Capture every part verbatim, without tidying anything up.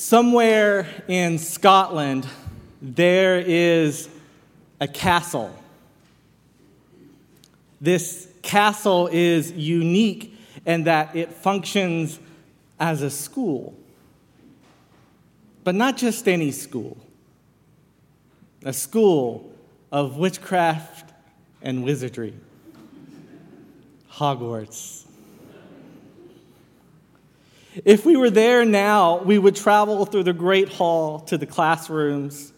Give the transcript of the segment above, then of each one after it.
Somewhere in Scotland, there is a castle. This castle is unique in that it functions as a school. But not just any school. A school of witchcraft and wizardry. Hogwarts. If we were there now, we would travel through the Great Hall to the classrooms.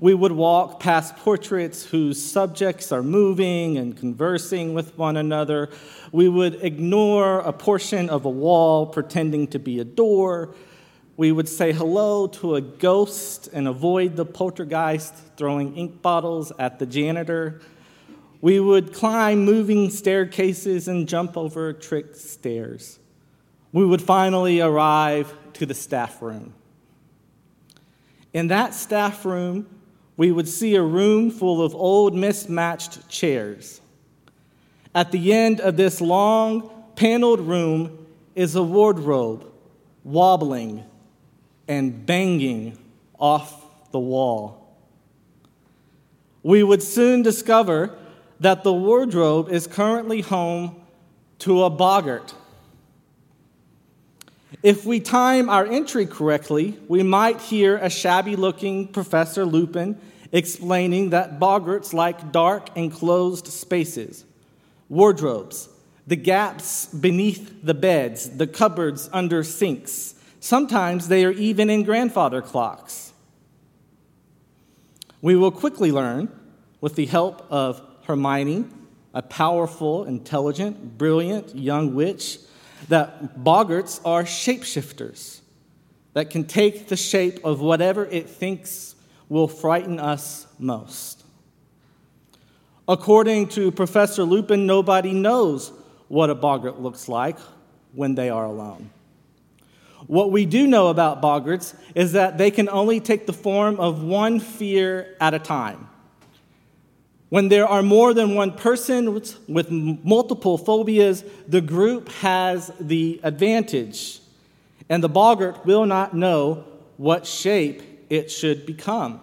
We would walk past portraits whose subjects are moving and conversing with one another. We would ignore a portion of a wall pretending to be a door. We would say hello to a ghost and avoid the poltergeist throwing ink bottles at the janitor. We would climb moving staircases and jump over trick stairs. We would finally arrive to the staff room. In that staff room, we would see a room full of old mismatched chairs. At the end of this long, paneled room is a wardrobe wobbling and banging off the wall. We would soon discover that the wardrobe is currently home to a boggart. If we time our entry correctly, we might hear a shabby-looking Professor Lupin explaining that boggarts like dark, enclosed spaces, wardrobes, the gaps beneath the beds, the cupboards under sinks. Sometimes they are even in grandfather clocks. We will quickly learn, with the help of Hermione, a powerful, intelligent, brilliant young witch, that boggarts are shapeshifters that can take the shape of whatever it thinks will frighten us most. According to Professor Lupin, nobody knows what a boggart looks like when they are alone. What we do know about boggarts is that they can only take the form of one fear at a time. When there are more than one person with multiple phobias, the group has the advantage, and the boggart will not know what shape it should become.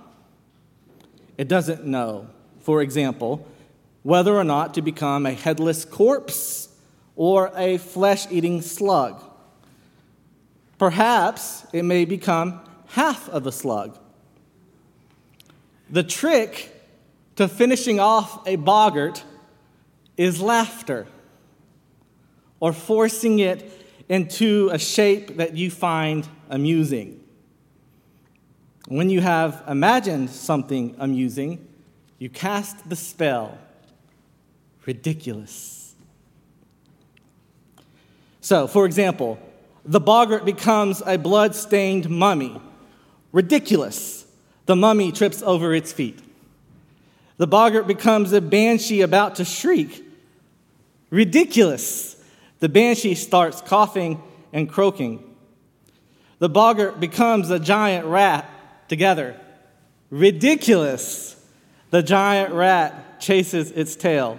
It doesn't know, for example, whether or not to become a headless corpse or a flesh-eating slug. Perhaps it may become half of a slug. The trick to finishing off a boggart is laughter, or forcing it into a shape that you find amusing. When you have imagined something amusing, you cast the spell, ridiculous. So, for example, the boggart becomes a blood-stained mummy, ridiculous. The mummy trips over its feet. The boggart becomes a banshee about to shriek. Ridiculous. The banshee starts coughing and croaking. The boggart becomes a giant rat together. Ridiculous. The giant rat chases its tail.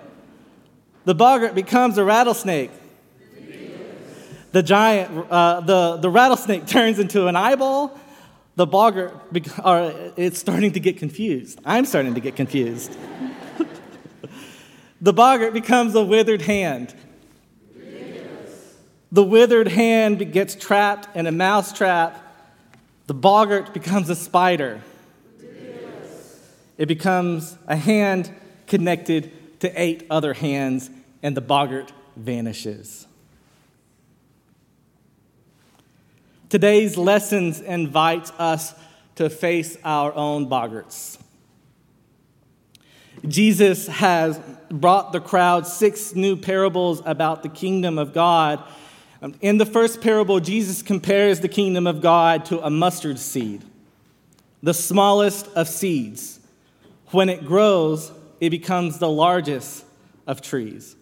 The boggart becomes a rattlesnake. Ridiculous. The giant, uh, the, the rattlesnake turns into an eyeball. The boggart, or it's starting to get confused. I'm starting to get confused. The boggart becomes a withered hand. Yes. The withered hand gets trapped in a mouse trap. The boggart becomes a spider. Yes. It becomes a hand connected to eight other hands, and the boggart vanishes. Today's lessons invite us to face our own boggarts. Jesus has brought the crowd six new parables about the kingdom of God. In the first parable, Jesus compares the kingdom of God to a mustard seed, the smallest of seeds. When it grows, it becomes the largest of trees.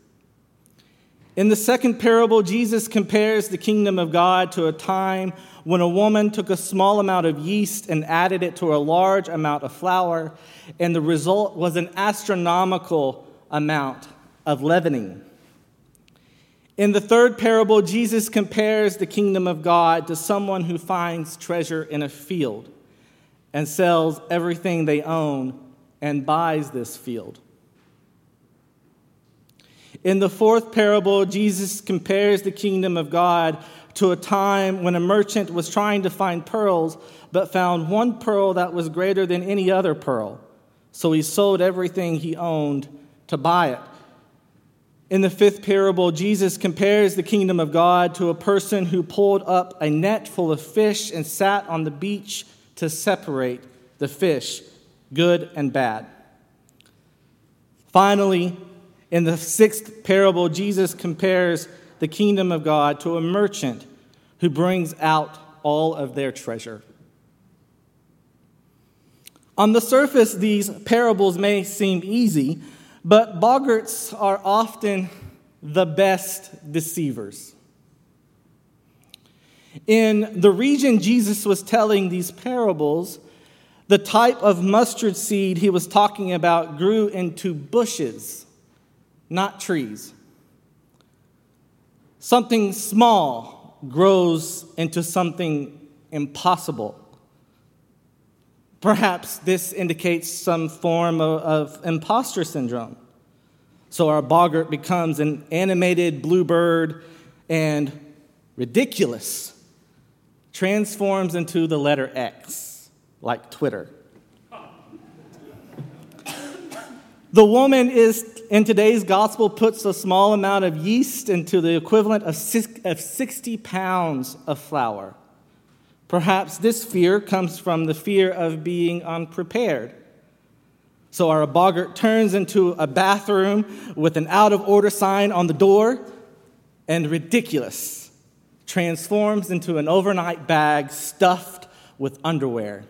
In the second parable, Jesus compares the kingdom of God to a time when a woman took a small amount of yeast and added it to a large amount of flour, and the result was an astronomical amount of leavening. In the third parable, Jesus compares the kingdom of God to someone who finds treasure in a field and sells everything they own and buys this field. In the fourth parable, Jesus compares the kingdom of God to a time when a merchant was trying to find pearls, but found one pearl that was greater than any other pearl. So he sold everything he owned to buy it. In the fifth parable, Jesus compares the kingdom of God to a person who pulled up a net full of fish and sat on the beach to separate the fish, good and bad. Finally, in the sixth parable, Jesus compares the kingdom of God to a merchant who brings out all of their treasure. On the surface, these parables may seem easy, but boggarts are often the best deceivers. In the region Jesus was telling these parables, the type of mustard seed he was talking about grew into bushes, not trees. Something small grows into something impossible. Perhaps this indicates some form of, of imposter syndrome. So our boggart becomes an animated bluebird and ridiculous, transforms into the letter X, like Twitter. The woman is in today's gospel puts a small amount of yeast into the equivalent of sixty pounds of flour. Perhaps this fear comes from the fear of being unprepared. So our boggart turns into a bathroom with an out-of-order sign on the door, and ridiculous, transforms into an overnight bag stuffed with underwear.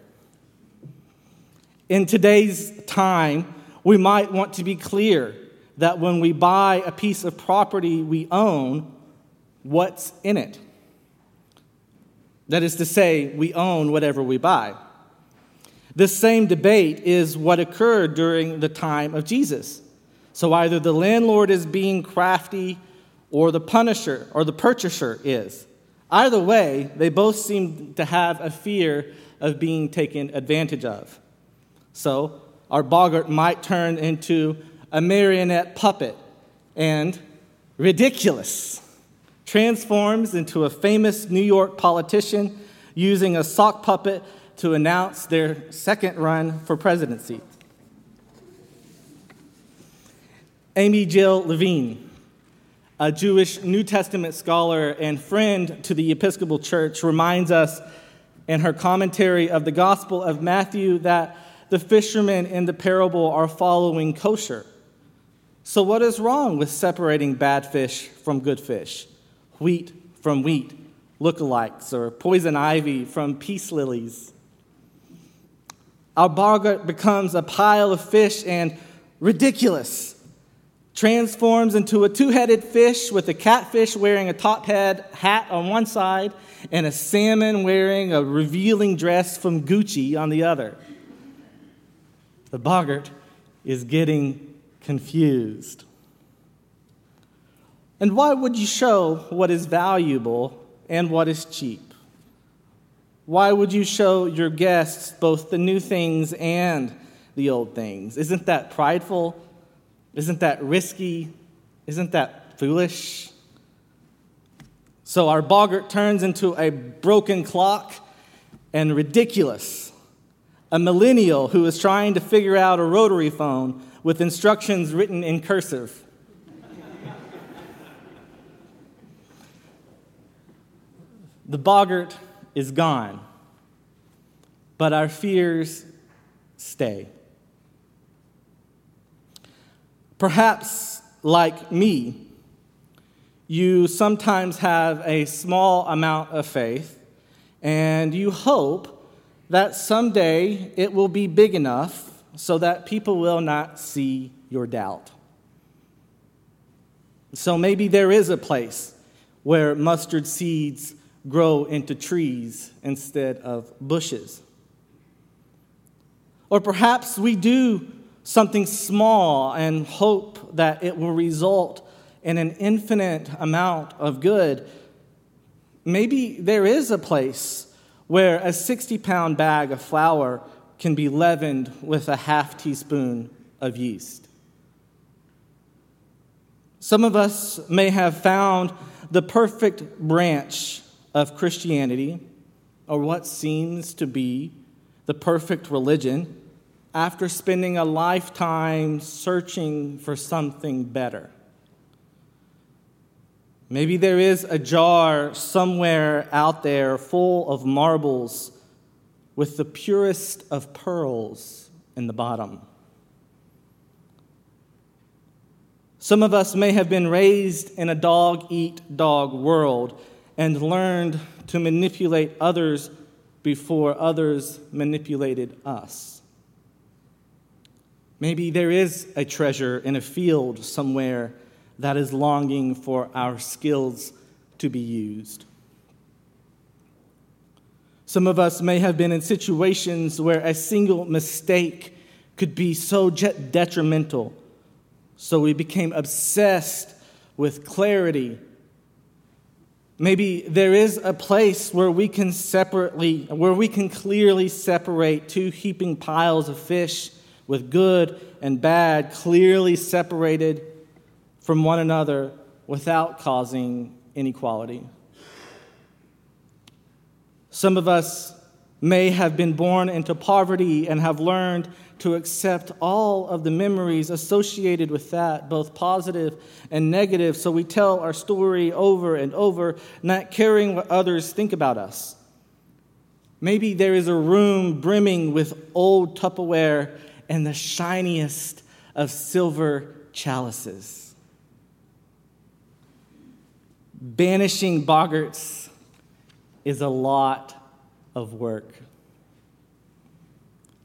In today's time, we might want to be clear that when we buy a piece of property we own, what's in it? That is to say, we own whatever we buy. This same debate is what occurred during the time of Jesus. So either the landlord is being crafty or the punisher or the purchaser is. Either way, they both seem to have a fear of being taken advantage of. So our boggart might turn into a marionette puppet and ridiculous, transforms into a famous New York politician using a sock puppet to announce their second run for presidency. Amy Jill Levine, a Jewish New Testament scholar and friend to the Episcopal Church, reminds us in her commentary of the Gospel of Matthew that the fishermen in the parable are following kosher. So what is wrong with separating bad fish from good fish? Wheat from wheat, lookalikes, or poison ivy from peace lilies. Our boggart becomes a pile of fish and ridiculous, transforms into a two-headed fish with a catfish wearing a top head hat on one side and a salmon wearing a revealing dress from Gucci on the other. The boggart is getting confused. And why would you show what is valuable and what is cheap? Why would you show your guests both the new things and the old things? Isn't that prideful? Isn't that risky? Isn't that foolish? So our boggart turns into a broken clock and ridiculous. A millennial who is trying to figure out a rotary phone with instructions written in cursive. The boggart is gone, but our fears stay. Perhaps, like me, you sometimes have a small amount of faith, and you hope that someday it will be big enough so that people will not see your doubt. So maybe there is a place where mustard seeds grow into trees instead of bushes. Or perhaps we do something small and hope that it will result and an infinite amount of good, maybe there is a place where a sixty-pound bag of flour can be leavened with a half teaspoon of yeast. Some of us may have found the perfect branch of Christianity, or what seems to be the perfect religion, after spending a lifetime searching for something better. Maybe there is a jar somewhere out there full of marbles with the purest of pearls in the bottom. Some of us may have been raised in a dog-eat-dog world and learned to manipulate others before others manipulated us. Maybe there is a treasure in a field somewhere that is longing for our skills to be used. Some of us may have been in situations where a single mistake could be so detrimental, so we became obsessed with clarity. Maybe there is a place where we can separately, where we can clearly separate two heaping piles of fish with good and bad clearly separated from one another without causing inequality. Some of us may have been born into poverty and have learned to accept all of the memories associated with that, both positive and negative, so we tell our story over and over, not caring what others think about us. Maybe there is a room brimming with old Tupperware and the shiniest of silver chalices. Banishing boggarts is a lot of work.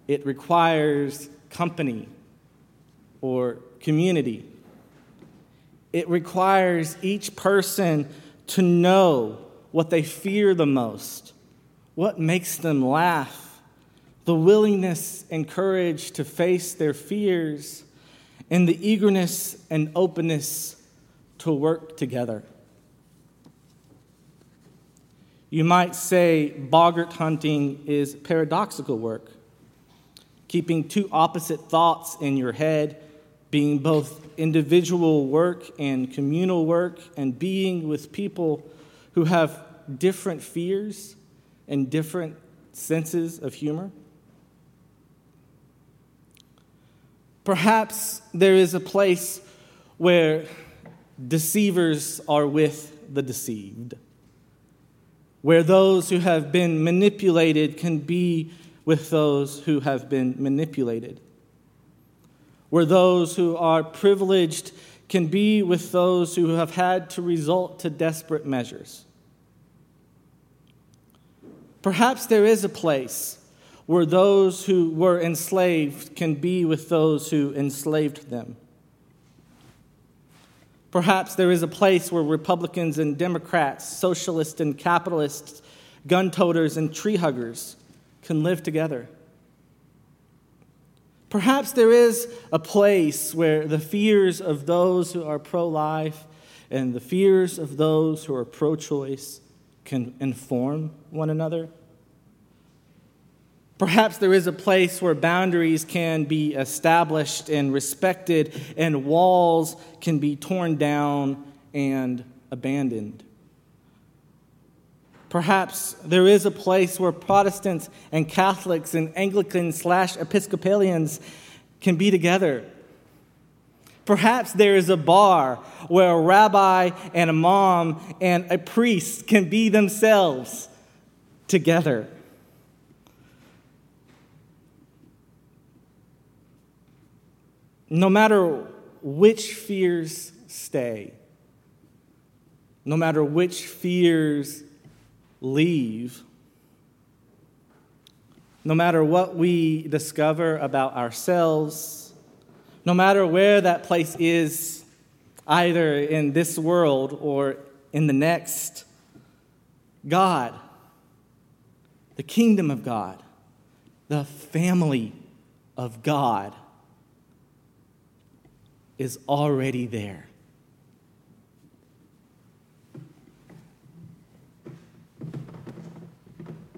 It requires company or community. It requires each person to know what they fear the most, what makes them laugh, the willingness and courage to face their fears, and the eagerness and openness to work together. You might say boggart hunting is paradoxical work, keeping two opposite thoughts in your head, being both individual work and communal work, and being with people who have different fears and different senses of humor. Perhaps there is a place where deceivers are with the deceived, where those who have been manipulated can be with those who have been manipulated, where those who are privileged can be with those who have had to resort to desperate measures. Perhaps there is a place where those who were enslaved can be with those who enslaved them. Perhaps there is a place where Republicans and Democrats, socialists and capitalists, gun toters and tree huggers can live together. Perhaps there is a place where the fears of those who are pro-life and the fears of those who are pro-choice can inform one another. Perhaps there is a place where boundaries can be established and respected, and walls can be torn down and abandoned. Perhaps there is a place where Protestants and Catholics and Anglicans slash Episcopalians can be together. Perhaps there is a bar where a rabbi and a mom and a priest can be themselves together. No matter which fears stay, no matter which fears leave, no matter what we discover about ourselves, no matter where that place is, either in this world or in the next, God, the kingdom of God, the family of God, is already there.